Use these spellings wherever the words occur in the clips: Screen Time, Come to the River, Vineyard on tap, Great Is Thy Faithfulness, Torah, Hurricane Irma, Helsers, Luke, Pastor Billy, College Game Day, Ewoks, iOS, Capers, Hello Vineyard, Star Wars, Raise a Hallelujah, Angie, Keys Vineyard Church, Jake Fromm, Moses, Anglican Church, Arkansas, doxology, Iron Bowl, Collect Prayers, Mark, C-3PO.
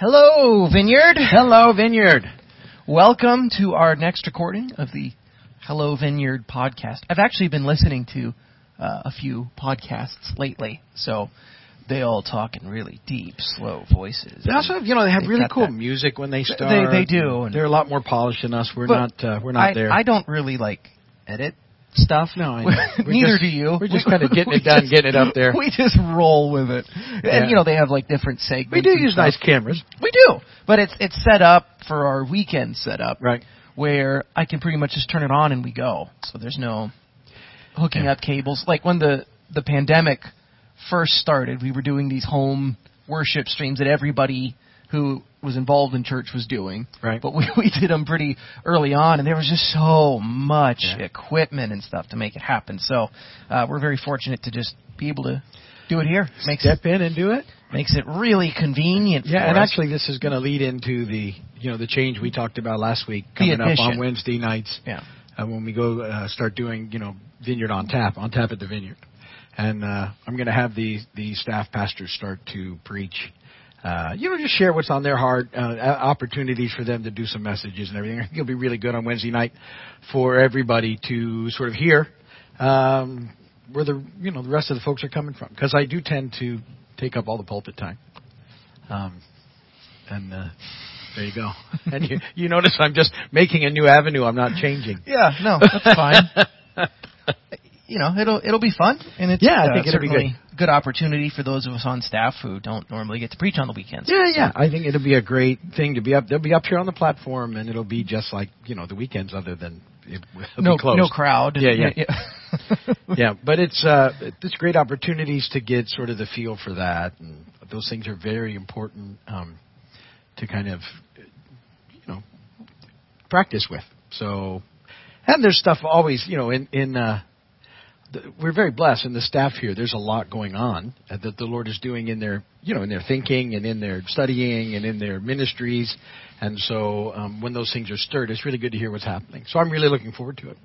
Hello, Vineyard. Hello, Vineyard. Welcome to our next recording of the Hello Vineyard podcast. I've actually been listening to a few podcasts lately, so they all talk in really deep, slow voices. They also, they have really cool music when they start. They do. And they're a lot more polished than us. We're not there. I don't really edit stuff. No, I know. Neither do you. We're just kind of getting it done, getting it up there. We just roll with it. Yeah. And, they have different segments. We do use nice cameras. We do. But it's set up for our weekend setup. Right. Where I can pretty much just turn it on and we go. So there's no hooking up cables. Like when the pandemic first started, we were doing these home worship streams that everybody who was involved in church was doing. Right. But we did them pretty early on, and there was just so much equipment and stuff to make it happen. So we're very fortunate to just be able to do it here. Step in and do it. Makes it really convenient for us. Yeah, and actually this is going to lead into the the change we talked about last week coming up on Wednesday nights. Yeah. When we go start doing, Vineyard on tap at the Vineyard. And I'm going to have the staff pastors start to preach. Just share what's on their heart, opportunities for them to do some messages and everything. I think it'll be really good on Wednesday night for everybody to sort of hear where the rest of the folks are coming from. Because I do tend to take up all the pulpit time. There you go. And you notice I'm just making a new avenue. I'm not changing. Yeah, no, that's fine. It'll be fun, and it's I think it'll be good opportunity for those of us on staff who don't normally get to preach on the weekends. Yeah. I think it'll be a great thing to be up. They'll be up here on the platform, and it'll be just like the weekends, other than it'll be closed. No crowd. Yeah. Yeah, but it's great opportunities to get sort of the feel for that, and those things are very important to kind of practice with. So, and there's stuff always in we're very blessed in the staff here. There's a lot going on that the Lord is doing in their, in their thinking and in their studying and in their ministries. And so when those things are stirred, it's really good to hear what's happening. So I'm really looking forward to it.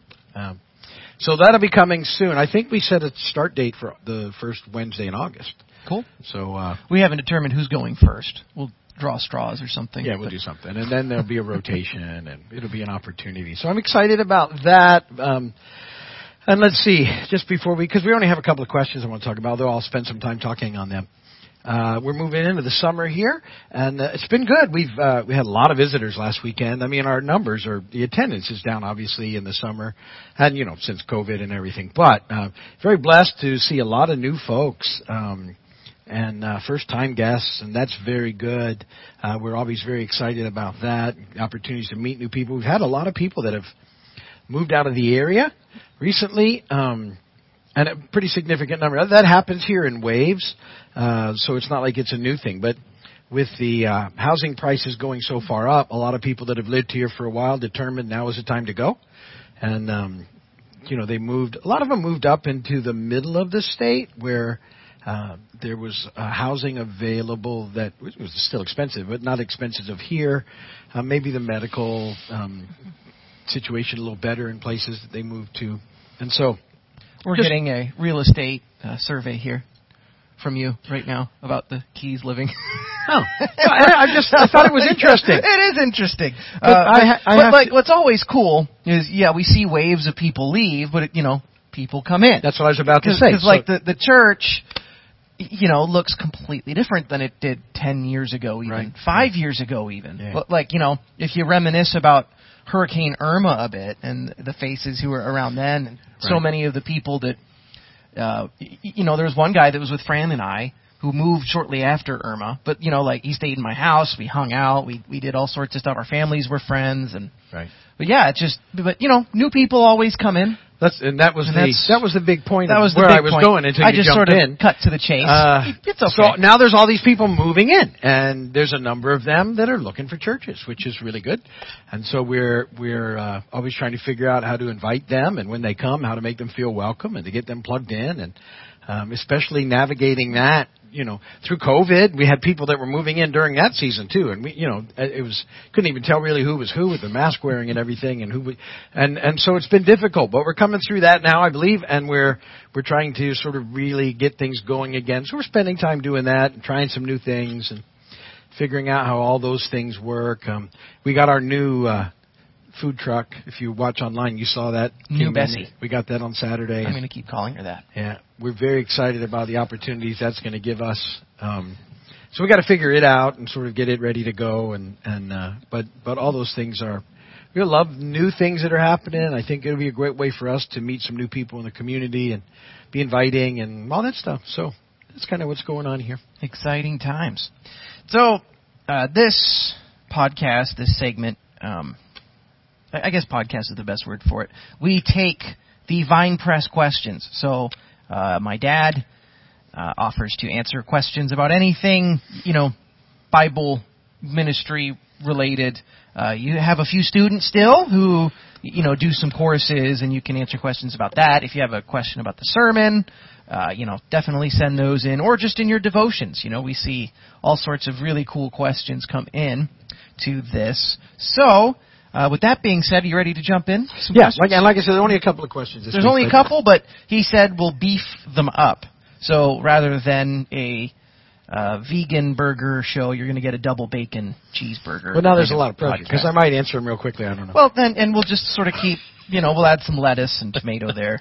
So that'll be coming soon. I think we set a start date for the first Wednesday in August. Cool. So we haven't determined who's going first. We'll draw straws or something. Yeah, we'll do something. And then there'll be a rotation, and it'll be an opportunity. So I'm excited about that. And let's see, just before because we only have a couple of questions I want to talk about, although I'll spend some time talking on them. We're moving into the summer here, and it's been good. We had a lot of visitors last weekend. I mean, our numbers the attendance is down, obviously, in the summer, and, since COVID and everything. But very blessed to see a lot of new folks and first-time guests, and that's very good. We're always very excited about that, opportunities to meet new people. We've had a lot of people that have moved out of the area recently, and a pretty significant number. That happens here in waves, so it's not like it's a new thing. But with the housing prices going so far up, a lot of people that have lived here for a while determined now is the time to go. And, they moved. A lot of them moved up into the middle of the state where there was housing available that was still expensive, but not expensive of here. Maybe the medical situation a little better in places that they moved to. And so we're getting a real estate survey here from you right now about the Keys living. Oh, I thought it was interesting. It is interesting. But, what's always cool is, we see waves of people leave, but, people come in. That's what I was about to say. Because, the church, looks completely different than it did 10 years ago even, right. 5 years ago even. Yeah. But, if you reminisce about Hurricane Irma a bit and the faces who were around then, and so many of the people that there was one guy that was with Fran and I who moved shortly after Irma, but he stayed in my house, we hung out, we did all sorts of stuff, our families were friends, and but it's just new people always come in. That was the big point. That was where I was going until you jumped in. I just sort of cut to the chase. It's okay. So now there's all these people moving in, and there's a number of them that are looking for churches, which is really good. And so we're always trying to figure out how to invite them, and when they come, how to make them feel welcome and to get them plugged in, and especially navigating that. Through COVID, we had people that were moving in during that season too, and we, it was couldn't even tell really who was who with the mask wearing and everything, and and so it's been difficult. But we're coming through that now, I believe, and we're trying to sort of really get things going again. So we're spending time doing that and trying some new things, and figuring out how all those things work. We got our new food truck. If you watch online, you saw that. New Bessie. We got that on Saturday. I'm going to keep calling her that. Yeah. We're very excited about the opportunities that's going to give us. So we got to figure it out and sort of get it ready to go. But all those things are, we love new things that are happening. I think it'll be a great way for us to meet some new people in the community and be inviting and all that stuff. So that's kind of what's going on here. Exciting times. So this podcast, this segment, I guess podcast is the best word for it. We take the Vine Press questions. So my dad offers to answer questions about anything, you know, Bible ministry related. You have a few students still who, you know, do some courses, and you can answer questions about that. If you have a question about the sermon, you know, definitely send those in, or just in your devotions. You know, we see all sorts of really cool questions come in to this. So, with that being said, are you ready to jump in? Yes, yeah, and like I said, there are only a couple of questions. There's only a couple, but he said we'll beef them up. So rather than a vegan burger show, you're going to get a double bacon cheeseburger. Well, now there's a lot of pressure, because I might answer them real quickly. I don't know. Well, then, and we'll just sort of keep, you know, we'll add some lettuce and tomato there.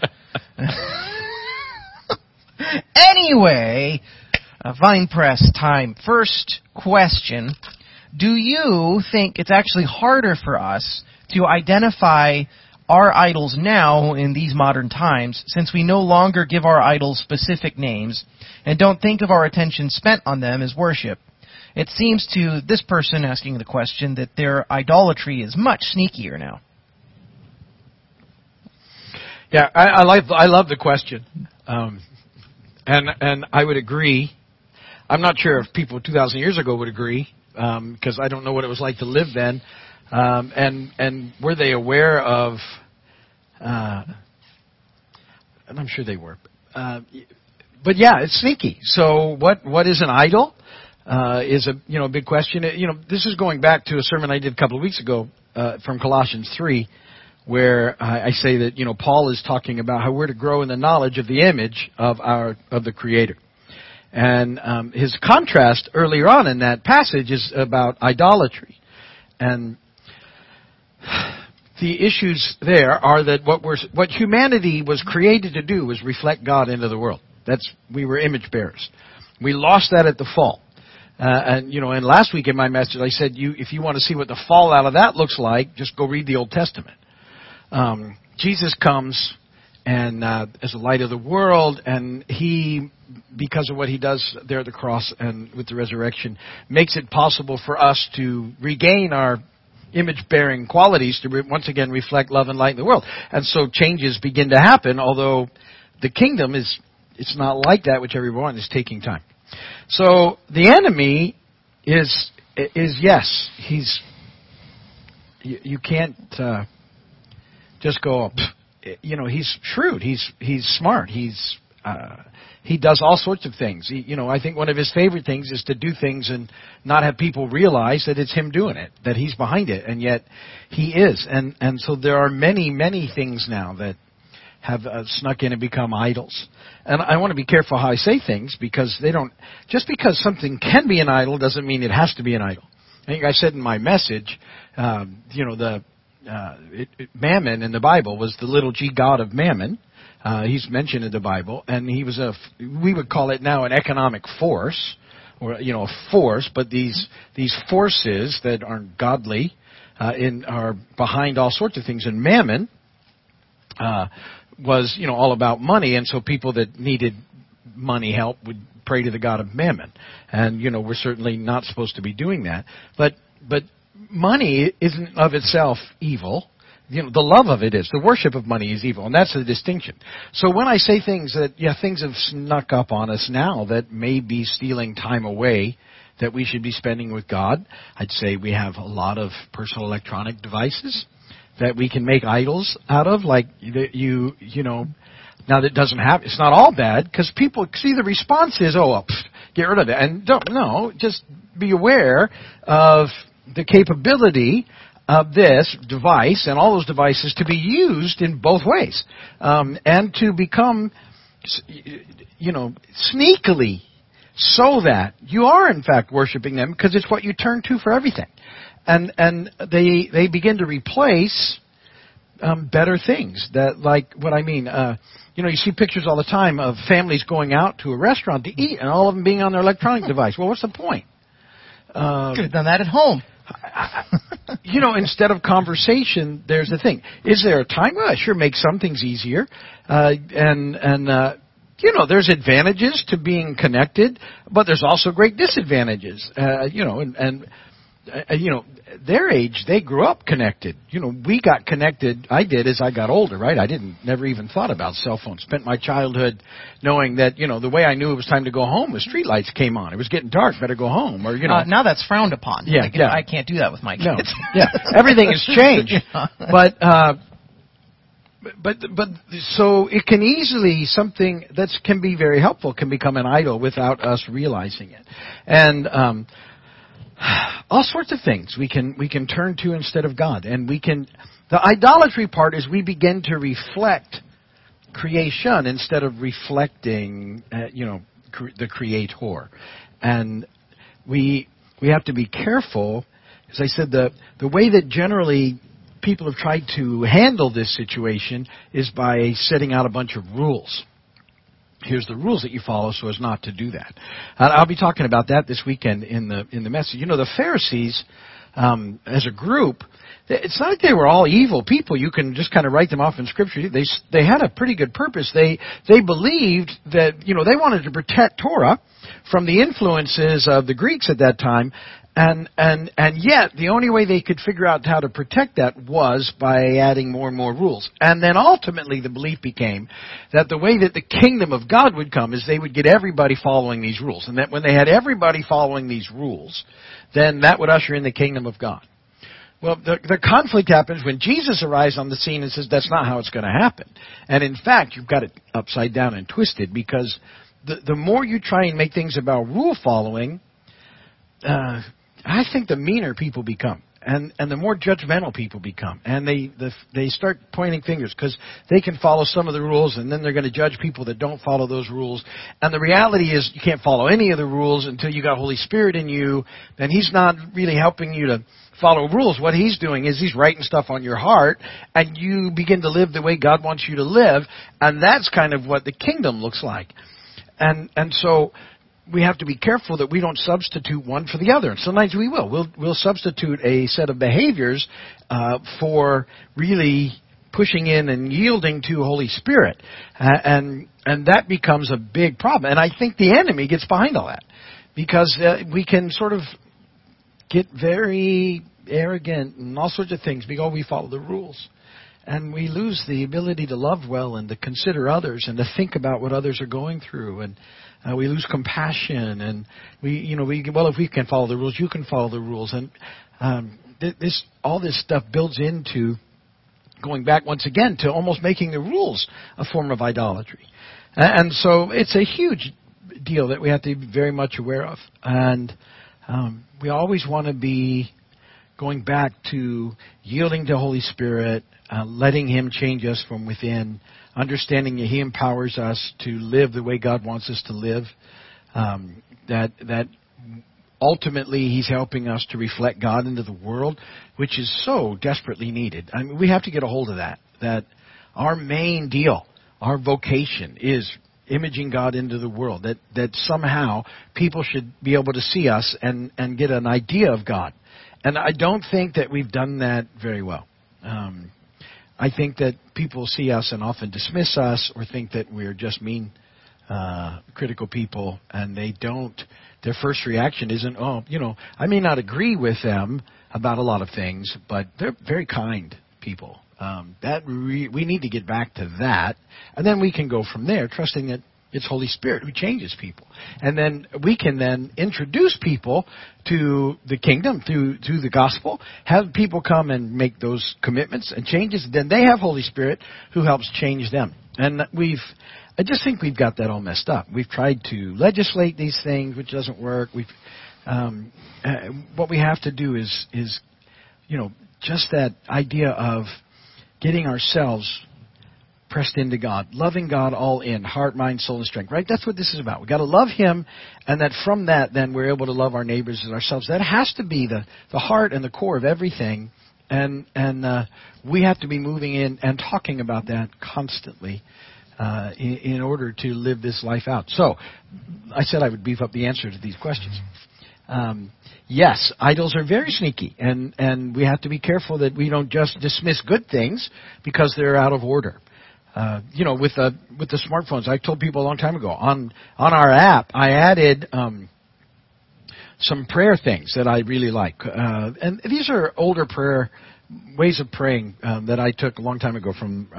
Anyway, Vine Press time. First question. Do you think it's actually harder for us to identify our idols now in these modern times, since we no longer give our idols specific names and don't think of our attention spent on them as worship? It seems to this person asking the question that their idolatry is much sneakier now. Yeah, I love the question, and I would agree. I'm not sure if people 2,000 years ago would agree, because I don't know what it was like to live then. And were they aware of, and I'm sure they were, but yeah, it's sneaky. So what is an idol, is a, you know, big question. You know, this is going back to a sermon I did a couple of weeks ago, from Colossians 3, where I say that, you know, Paul is talking about how we're to grow in the knowledge of the image of the Creator. And, his contrast earlier on in that passage is about idolatry. And the issues there are that what humanity was created to do was reflect God into the world. We were image bearers. We lost that at the fall. And you know, and last week in my message I said, if you want to see what the fallout of that looks like, just go read the Old Testament. Jesus comes and as the light of the world, and he, because of what he does there at the cross and with the resurrection, makes it possible for us to regain our image-bearing qualities to once again reflect love and light in the world. And so changes begin to happen, although the kingdom it's not like that, which everyone is taking time. So the enemy is yes, he's, you can't just go, you know, he's shrewd, he's smart, he does all sorts of things. You know, I think one of his favorite things is to do things and not have people realize that it's him doing it, that he's behind it, and yet he is. And so there are many, many things now that have snuck in and become idols. And I want to be careful how I say things, because they don't, just because something can be an idol doesn't mean it has to be an idol. I think I said in my message, you know, Mammon in the Bible was the little g god of Mammon. He's mentioned in the Bible, and he was we would call it now an economic force, or, you know, a force, but these forces that aren't godly, are behind all sorts of things. And Mammon, was, you know, all about money, and so people that needed money help would pray to the god of Mammon. And, you know, we're certainly not supposed to be doing that. But money isn't of itself evil. You know, the love of it is. The worship of money is evil, and that's the distinction. So when I say things that, yeah, things have snuck up on us now that may be stealing time away that we should be spending with God, I'd say we have a lot of personal electronic devices that we can make idols out of, like, you know, now that doesn't happen. It's not all bad, because people see the response is, oh, well, get rid of it. And just be aware of the capability of this device and all those devices to be used in both ways, and to become, you know, sneakily so that you are, in fact, worshiping them, because it's what you turn to for everything. And they begin to replace better things. That, like, what I mean, you see pictures all the time of families going out to a restaurant to eat and all of them being on their electronic device. Well, what's the point? Could have done that at home. Instead of conversation, there's the thing. Is there a time? Well, it sure makes some things easier. There's advantages to being connected, but there's also great disadvantages. Their age, they grew up connected. We got connected, I did, as I got older, right? I never even thought about cell phones. Spent my childhood knowing that, the way I knew it was time to go home was streetlights came on. It was getting dark, better go home, or, now that's frowned upon. Yeah, yeah. I can't do that with my kids. No, yeah. Everything has changed. Yeah. But so it can easily, something that can be very helpful can become an idol without us realizing it. And, all sorts of things we can turn to instead of God. And the idolatry part is we begin to reflect creation instead of reflecting, the Creator. And we have to be careful. As I said, the way that generally people have tried to handle this situation is by setting out a bunch of rules. Here's the rules that you follow so as not to do that. I'll be talking about that this weekend in the message. The Pharisees, as a group, it's not like they were all evil people. You can just kind of write them off in Scripture. They had a pretty good purpose. They believed that, they wanted to protect Torah from the influences of the Greeks at that time. And yet, the only way they could figure out how to protect that was by adding more and more rules. And then ultimately the belief became that the way that the kingdom of God would come is they would get everybody following these rules. And that when they had everybody following these rules, then that would usher in the kingdom of God. Well, the conflict happens when Jesus arrives on the scene and says, that's not how it's going to happen. And in fact, you've got it upside down and twisted, because the more you try and make things about rule following, I think the meaner people become, and the more judgmental people become, and they start pointing fingers because they can follow some of the rules, and then they're going to judge people that don't follow those rules. And the reality is, you can't follow any of the rules until you got Holy Spirit in you. Then He's not really helping you to follow rules. What He's doing is He's writing stuff on your heart, and you begin to live the way God wants you to live, and that's kind of what the kingdom looks like. And so we have to be careful that we don't substitute one for the other. And sometimes we will. We'll substitute a set of behaviors for really pushing in and yielding to Holy Spirit. And that becomes a big problem. And I think the enemy gets behind all that, because we can sort of get very arrogant and all sorts of things because we follow the rules. And we lose the ability to love well and to consider others and to think about what others are going through. And we lose compassion. And if we can follow the rules, you can follow the rules. And all this stuff builds into going back once again to almost making the rules a form of idolatry. And so it's a huge deal that we have to be very much aware of. And we always want to be going back to yielding to Holy Spirit, letting Him change us from within, understanding that He empowers us to live the way God wants us to live, that ultimately He's helping us to reflect God into the world, which is so desperately needed. I mean, we have to get a hold of that our main deal, our vocation is imaging God into the world, that somehow people should be able to see us and get an idea of God. And I don't think that we've done that very well. I think that people see us and often dismiss us or think that we're just mean, critical people, and their first reaction isn't, I may not agree with them about a lot of things, but they're very kind people. We need to get back to that, and then we can go from there, trusting that it's Holy Spirit who changes people. And then we can then introduce people to the kingdom through the gospel, have people come and make those commitments and changes. Then they have Holy Spirit who helps change them. And I just think we've got that all messed up. We've tried to legislate these things, which doesn't work. What we have to do is just that idea of getting ourselves pressed into God, loving God all in, heart, mind, soul, and strength, right? That's what this is about. We've got to love him, and that from that, then, we're able to love our neighbors and ourselves. That has to be the heart and the core of everything, and we have to be moving in and talking about that constantly in order to live this life out. So I said I would beef up the answer to these questions. Yes, idols are very sneaky, and we have to be careful that we don't just dismiss good things because they're out of order. With the smartphones, I told people a long time ago, on our app, I added some prayer things that I really like. And these are older prayer ways of praying that I took a long time ago from,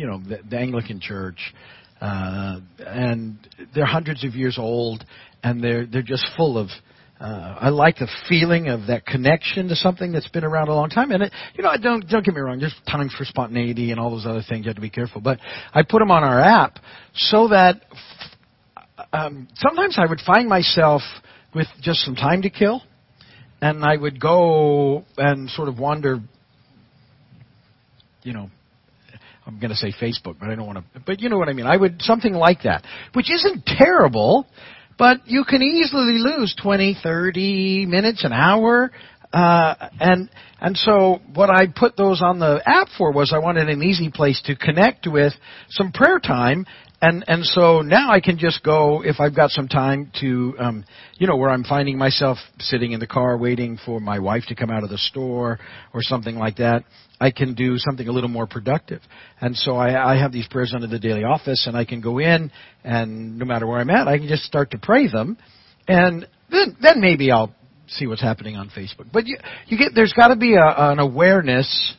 the Anglican Church. And they're hundreds of years old, and they're just full of... I like the feeling of that connection to something that's been around a long time. And, don't get me wrong, there's times for spontaneity and all those other things. You have to be careful. But I put them on our app so that sometimes I would find myself with just some time to kill, and I would go and sort of wander, I'm going to say Facebook, but I don't want to. But you know what I mean. I would something like that, which isn't terrible. But you can easily lose 20, 30 minutes, an hour. And so what I put those on the app for was I wanted an easy place to connect with some prayer time. And so now I can just go, if I've got some time to, where I'm finding myself sitting in the car waiting for my wife to come out of the store or something like that, I can do something a little more productive. And so I have these prayers under the daily office, and I can go in, and no matter where I'm at, I can just start to pray them. And then maybe I'll see what's happening on Facebook. But there's got to be an awareness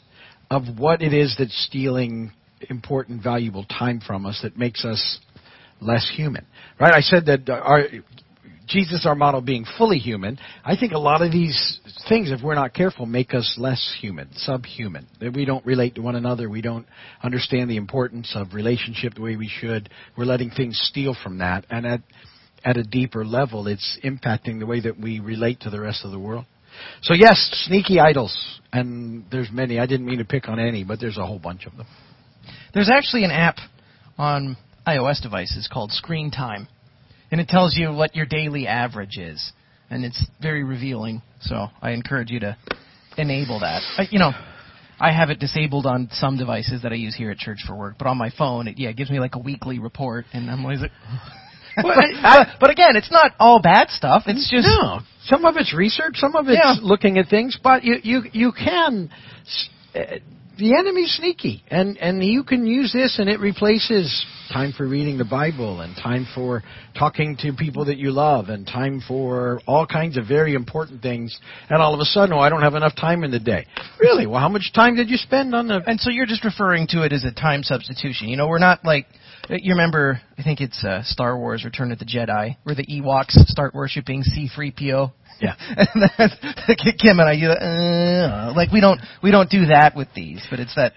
of what it is that's stealing important, valuable time from us that makes us less human, right? I said that Jesus, our model, being fully human. I think a lot of these things, if we're not careful, make us less human, subhuman. That we don't relate to one another. We don't understand the importance of relationship the way we should. We're letting things steal from that. And at a deeper level, it's impacting the way that we relate to the rest of the world. So yes, sneaky idols. And there's many. I didn't mean to pick on any, but there's a whole bunch of them. There's actually an app on iOS devices called Screen Time, and it tells you what your daily average is, and it's very revealing, so I encourage you to enable that. I have it disabled on some devices that I use here at church for work, but on my phone, it gives me like a weekly report, and I'm always like... But again, it's not all bad stuff, it's just... No, some of it's research, some of it's looking at things, but you can... The enemy's sneaky, and you can use this, and it replaces time for reading the Bible and time for talking to people that you love and time for all kinds of very important things, and all of a sudden, I don't have enough time in the day. Really? Well, how much time did you spend on the... And so you're just referring to it as a time substitution. We're not like... You remember, I think it's Star Wars, Return of the Jedi, where the Ewoks start worshiping C-3PO. Yeah. Kim and I do that. Like, we don't do that with these, but it's that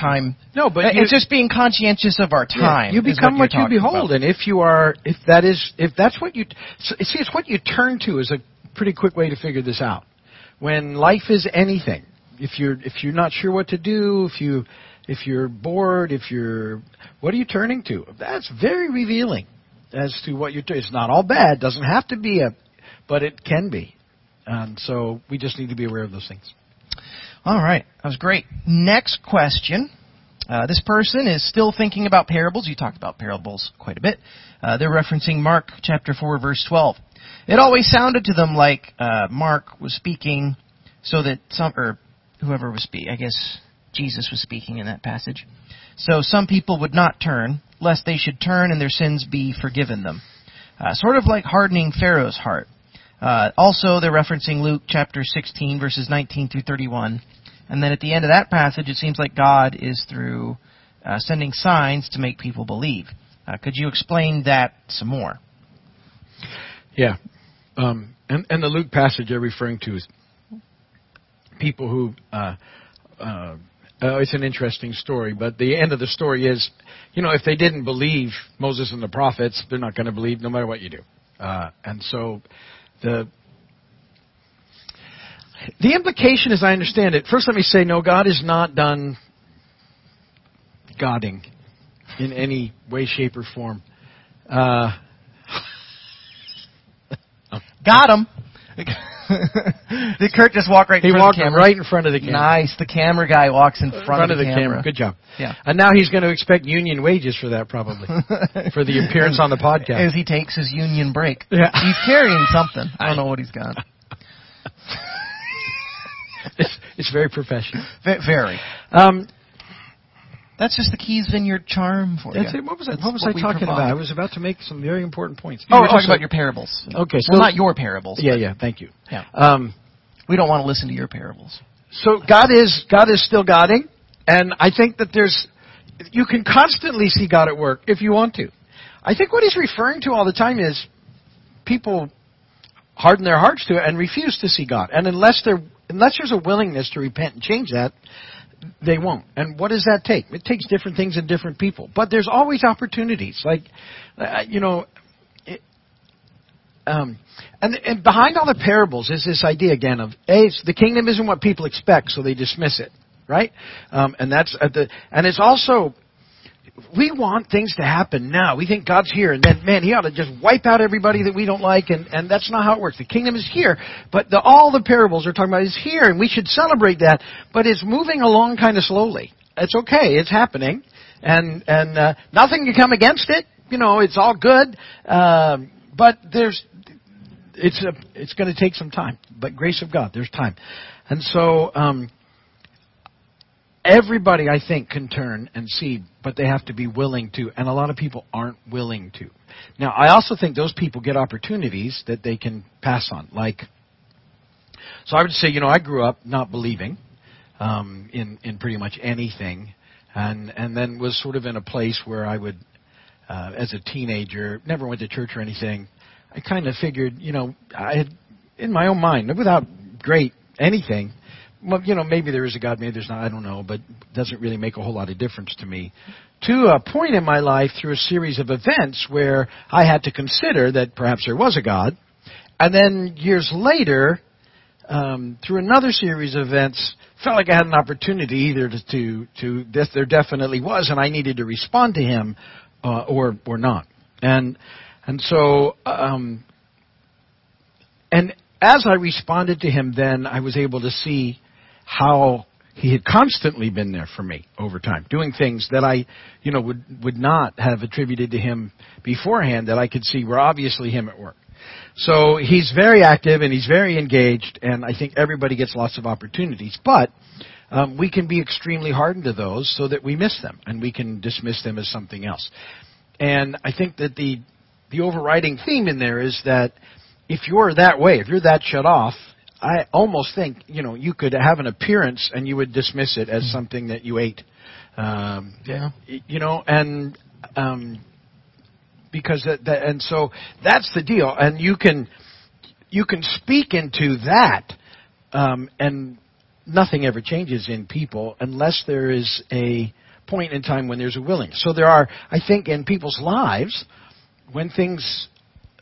time. No, but it's just being conscientious of our time. Yeah, you become what you behold, about. And it's what you turn to is a pretty quick way to figure this out. When life is anything, if you're not sure what to do, if you're bored, what are you turning to? That's very revealing as to what you're doing. It's not all bad. Doesn't have to be but it can be. And so we just need to be aware of those things. All right. That was great. Next question. This person is still thinking about parables. You talked about parables quite a bit. They're referencing Mark chapter 4, verse 12. It always sounded to them like Mark was speaking so that whoever was speaking, I guess... Jesus was speaking in that passage. So some people would not turn, lest they should turn and their sins be forgiven them. Sort of like hardening Pharaoh's heart. Also, they're referencing Luke chapter 16, verses 19 through 31. And then at the end of that passage, it seems like God is through sending signs to make people believe. Could you explain that some more? Yeah. And the Luke passage you're referring to is people who... it's an interesting story, but the end of the story is, if they didn't believe Moses and the prophets, they're not going to believe no matter what you do. And so the implication, as I understand it, first let me say, no, God is not done. Godding in any way, shape, or form. Got him. Did Kurt just walk right in front of the camera? He walked right in front of the camera. Nice. The camera guy walks in front of the camera. Good job. Yeah. And now he's going to expect union wages for that, probably, for the appearance on the podcast. As he takes his union break. Yeah. He's carrying something. I don't know what he's got. It's very professional. Very. That's just the Keys Vineyard charm for you. What was I talking about? I was about to make some very important points. Oh, we're talking about your parables. Okay. So not your parables. Yeah. Thank you. Yeah. We don't want to listen to your parables. So God is still Godding, and I think that you can constantly see God at work if you want to. I think what he's referring to all the time is people harden their hearts to it and refuse to see God. And unless there's a willingness to repent and change that, they won't. And what does that take? It takes different things in different people. But there's always opportunities. Like, and behind all the parables is this idea again of, the kingdom isn't what people expect, so they dismiss it, right? And it's also, we want things to happen now. We think God's here, and then, man, he ought to just wipe out everybody that we don't like, and that's not how it works. The kingdom is here, but all the parables are talking about is here, and we should celebrate that, but it's moving along kind of slowly. It's okay. It's happening, and nothing can come against it. It's all good, but it's going to take some time, but grace of God, there's time. And so everybody, I think, can turn and see, but they have to be willing to, and a lot of people aren't willing to. Now, I also think those people get opportunities that they can pass on. Like, so I would say, I grew up not believing in pretty much anything, and then was sort of in a place where I would, as a teenager, never went to church or anything. I kind of figured, I had, in my own mind, without great anything, well, maybe there is a God, maybe there's not, I don't know, but it doesn't really make a whole lot of difference to me. To a point in my life through a series of events where I had to consider that perhaps there was a God. And then years later, through another series of events, felt like I had an opportunity either there definitely was, and I needed to respond to him, or not. And so, and as I responded to him then, I was able to see how he had constantly been there for me over time, doing things that I, would not have attributed to him beforehand that I could see were obviously him at work. So he's very active and he's very engaged, and I think everybody gets lots of opportunities. But we can be extremely hardened to those so that we miss them, and we can dismiss them as something else. And I think that the overriding theme in there is that if you're that way, if you're that shut off, I almost think, you could have an appearance and you would dismiss it as something that you ate. And so that's the deal. And you can speak into that, and nothing ever changes in people unless there is a point in time when there's a willingness. So there are, I think, in people's lives, when things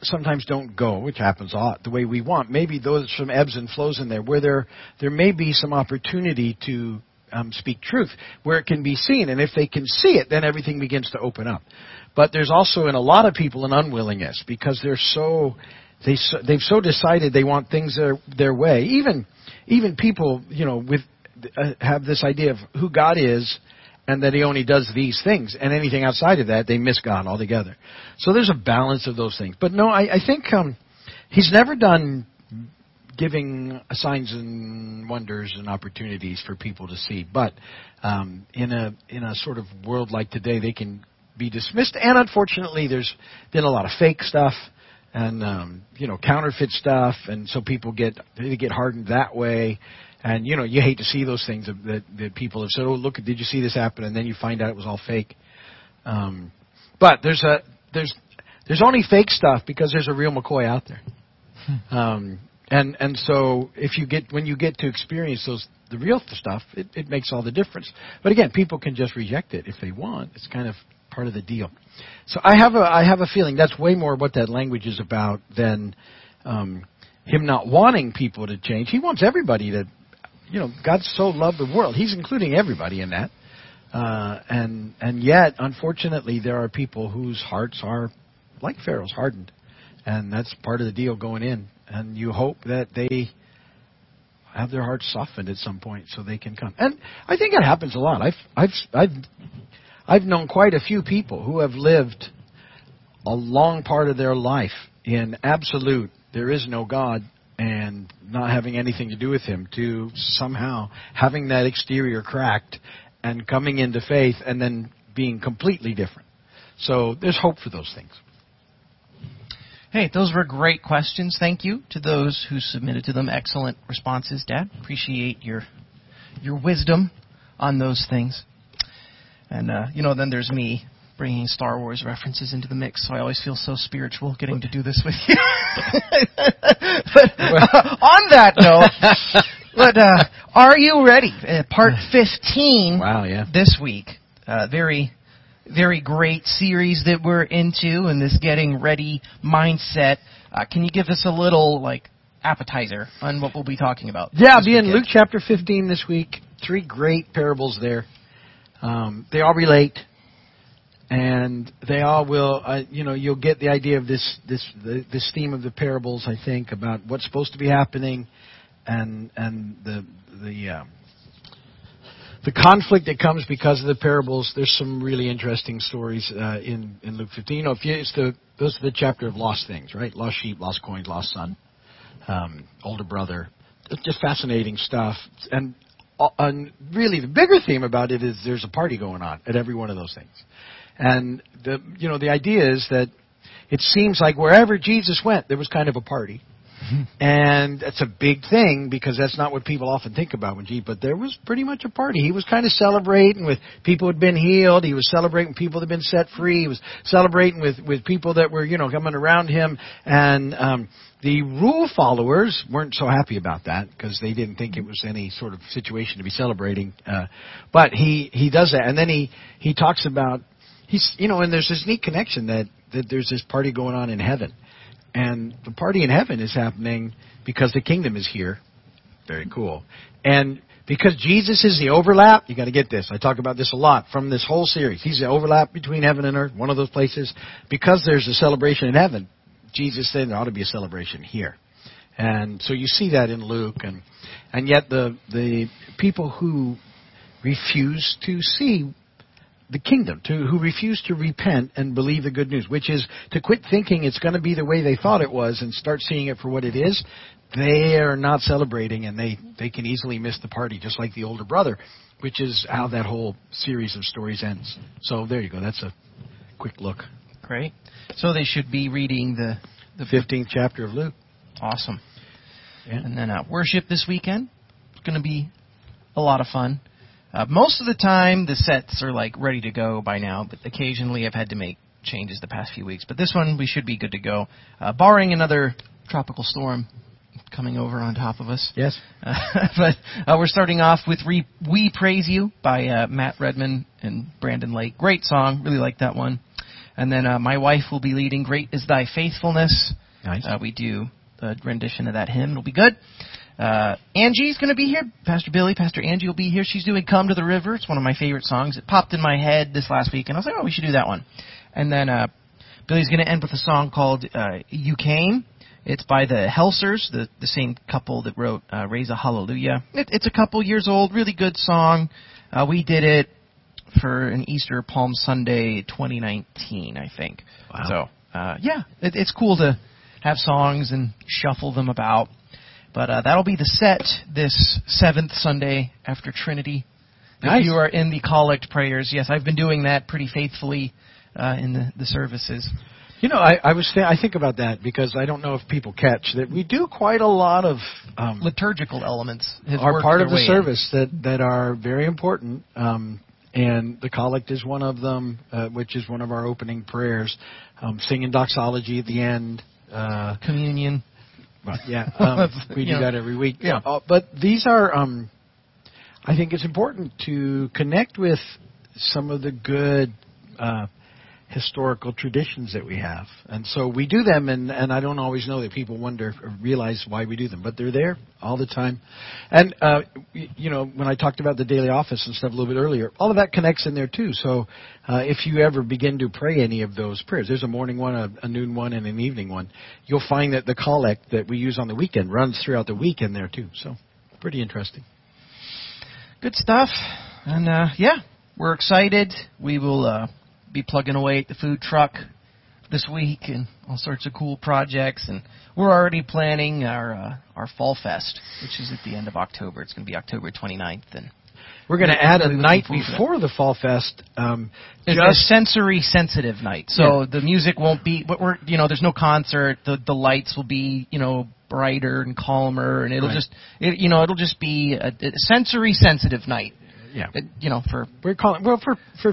sometimes don't go, which happens a lot, the way we want. Maybe those some ebbs and flows in there, where there may be some opportunity to speak truth, where it can be seen. And if they can see it, then everything begins to open up. But there's also in a lot of people an unwillingness because they've so decided they want things their way. Even people, have this idea of who God is, and that he only does these things. And anything outside of that, they miss God altogether. So there's a balance of those things. But no, I think he's never done giving signs and wonders and opportunities for people to see. But in a sort of world like today, they can be dismissed. And unfortunately, there's been a lot of fake stuff and, counterfeit stuff. And so people get hardened that way. And, you hate to see those things that people have said, oh, look, did you see this happen? And then you find out it was all fake. But there's only fake stuff because there's a real McCoy out there. And so when you get to experience the real stuff, it makes all the difference. But again, people can just reject it if they want. It's kind of part of the deal. So I have a feeling that's way more what that language is about than, him not wanting people to change. He wants everybody to, God so loved the world. He's including everybody in that. And yet, unfortunately, there are people whose hearts are like Pharaoh's, hardened. And that's part of the deal going in. And you hope that they have their hearts softened at some point so they can come. And I think it happens a lot. I've known quite a few people who have lived a long part of their life in absolute, there is no God, and not having anything to do with him, to somehow having that exterior cracked and coming into faith and then being completely different. So there's hope for those things. Hey, those were great questions. Thank you to those who submitted to them. Excellent responses, Dad. Appreciate your wisdom on those things. And, then there's me bringing Star Wars references into the mix, so I always feel so spiritual getting to do this with you. But on that note, but are you ready? Part 15 this week. Very... very great series that we're into, and this getting ready mindset. Can you give us a little appetizer on what we'll be talking about? Yeah, I'll be in Luke chapter 15 this week. 3 great parables there. They all relate, and they all will. You'll get the idea of this theme of the parables. I think about what's supposed to be happening, and the conflict that comes because of the parables. There's some really interesting stories in Luke 15. Those are the chapter of lost things, right? Lost sheep, lost coins, lost son, older brother. It's just fascinating stuff. And really the bigger theme about it is there's a party going on at every one of those things. And the idea is that it seems like wherever Jesus went, there was kind of a party. And that's a big thing because that's not what people often think about when Jesus. But there was pretty much a party. He was kind of celebrating with people who had been healed. He was celebrating people that had been set free. He was celebrating with people that were, coming around him. And the rule followers weren't so happy about that because they didn't think it was any sort of situation to be celebrating. But he does that. And then he talks about, and there's this neat connection that there's this party going on in heaven. And the party in heaven is happening because the kingdom is here. Very cool. And because Jesus is the overlap, you got to get this. I talk about this a lot from this whole series. He's the overlap between heaven and earth, one of those places. Because there's a celebration in heaven, Jesus said there ought to be a celebration here. And so you see that in Luke. And yet the people who refuse to see the kingdom, who refuse to repent and believe the good news, which is to quit thinking it's going to be the way they thought it was and start seeing it for what it is, they are not celebrating, and they can easily miss the party, just like the older brother, which is how that whole series of stories ends. So there you go. That's a quick look. Great. So they should be reading the 15th chapter of Luke. Awesome. Yeah. And then worship this weekend. It's going to be a lot of fun. Most of the time, the sets are ready to go by now, but occasionally I've had to make changes the past few weeks. But this one, we should be good to go, barring another tropical storm coming over on top of us. Yes. But we're starting off with We Praise You by Matt Redman and Brandon Lake. Great song. Really like that one. And then my wife will be leading Great Is Thy Faithfulness. Nice. We do a rendition of that hymn. It'll be good. Angie's going to be here. Pastor Billy, Pastor Angie will be here. She's doing Come to the River. It's one of my favorite songs. It popped in my head this last week, and I was like, we should do that one. And then Billy's going to end with a song called You Came. It's by the Helsers, the same couple that wrote Raise a Hallelujah. It's a couple years old, really good song. We did it for an Easter Palm Sunday 2019, I think. Wow. So, it's cool to have songs and shuffle them about. But that'll be the set this 7th Sunday after Trinity. Nice. If you are in the Collect Prayers, yes, I've been doing that pretty faithfully in the services. I think about that because I don't know if people catch that we do quite a lot of liturgical elements are part of the service that are very important. And the collect is one of them, which is one of our opening prayers. Singing doxology at the end. Communion. But we do that every week. Yeah. But these are, I think it's important to connect with some of the good historical traditions that we have. And so we do them, and I don't always know that people wonder or realize why we do them, but they're there all the time. And, you know, when I talked about the daily office and stuff a little bit earlier, all of that connects in there too. So if you ever begin to pray any of those prayers, there's a morning one, a noon one, and an evening one, you'll find that the collect that we use on the weekend runs throughout the week in there too. So pretty interesting. Good stuff. And, yeah, we're excited. We will... be plugging away at the food truck this week and all sorts of cool projects. And we're already planning our Fall Fest, which is at the end of October. It's going to be October 29th. And we're going to add a night before the Fall Fest. It's a sensory-sensitive night. So the music won't be... But we're, you know, there's no concert. The lights will be, you know, brighter and calmer. And it'll it'll just be a sensory-sensitive night. Yeah, you know, for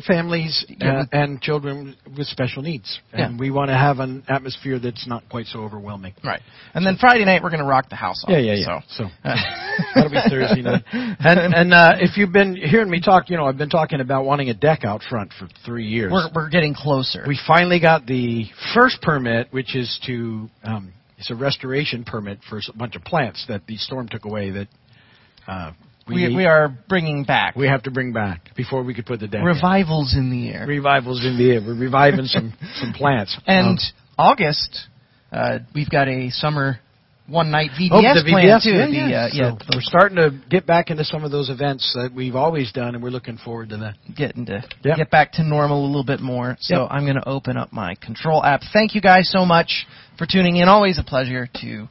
families and children with special needs, and we want to have an atmosphere that's not quite so overwhelming. Right, and then Friday night we're going to rock the house off. Yeah. So that'll be Thursday night. And if you've been hearing me talk, you know, I've been talking about wanting a deck out front for 3 years. We're getting closer. We finally got the first permit, which is to it's a restoration permit for a bunch of plants that the storm took away that. We are bringing back. We have to bring back before we could put the deck. Revivals in the air. Revivals in the air. We're reviving some plants. And August, we've got a summer one-night VBS plan, too. So we're starting to get back into some of those events that we've always done, and we're looking forward to that. Get back to normal a little bit more. So I'm going to open up my control app. Thank you guys so much for tuning in. Always a pleasure to...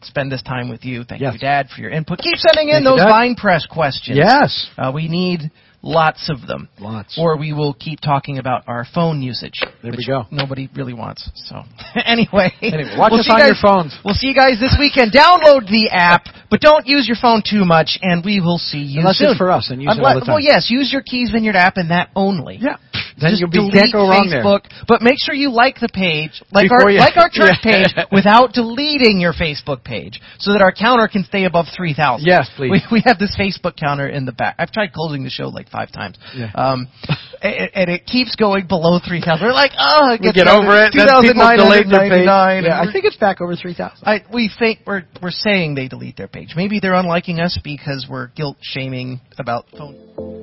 spend this time with you. Thank you, Dad, for your input. Keep sending in those Vine Press questions. Yes. We need lots of them. Lots. Or we will keep talking about our phone usage. There we go. Nobody really wants. So anyway, watch us on your phones. We'll see you guys this weekend. Download the app, but don't use your phone too much, and we will see you soon. Unless it's for us, and use it all the time. Well, yes, use your Keys Vineyard app and that only. Yeah. Then just delete Facebook, but make sure you like the page, like our church page, without deleting your Facebook page, so that our counter can stay above 3,000. Yes, please. We have this Facebook counter in the back. I've tried closing the show like 5 times, and it keeps going below 3,000. We're like, we get over it. 2,999. Yeah, I think it's back over 3,000. We think we're saying they delete their page. Maybe they're unliking us because we're guilt shaming about phone.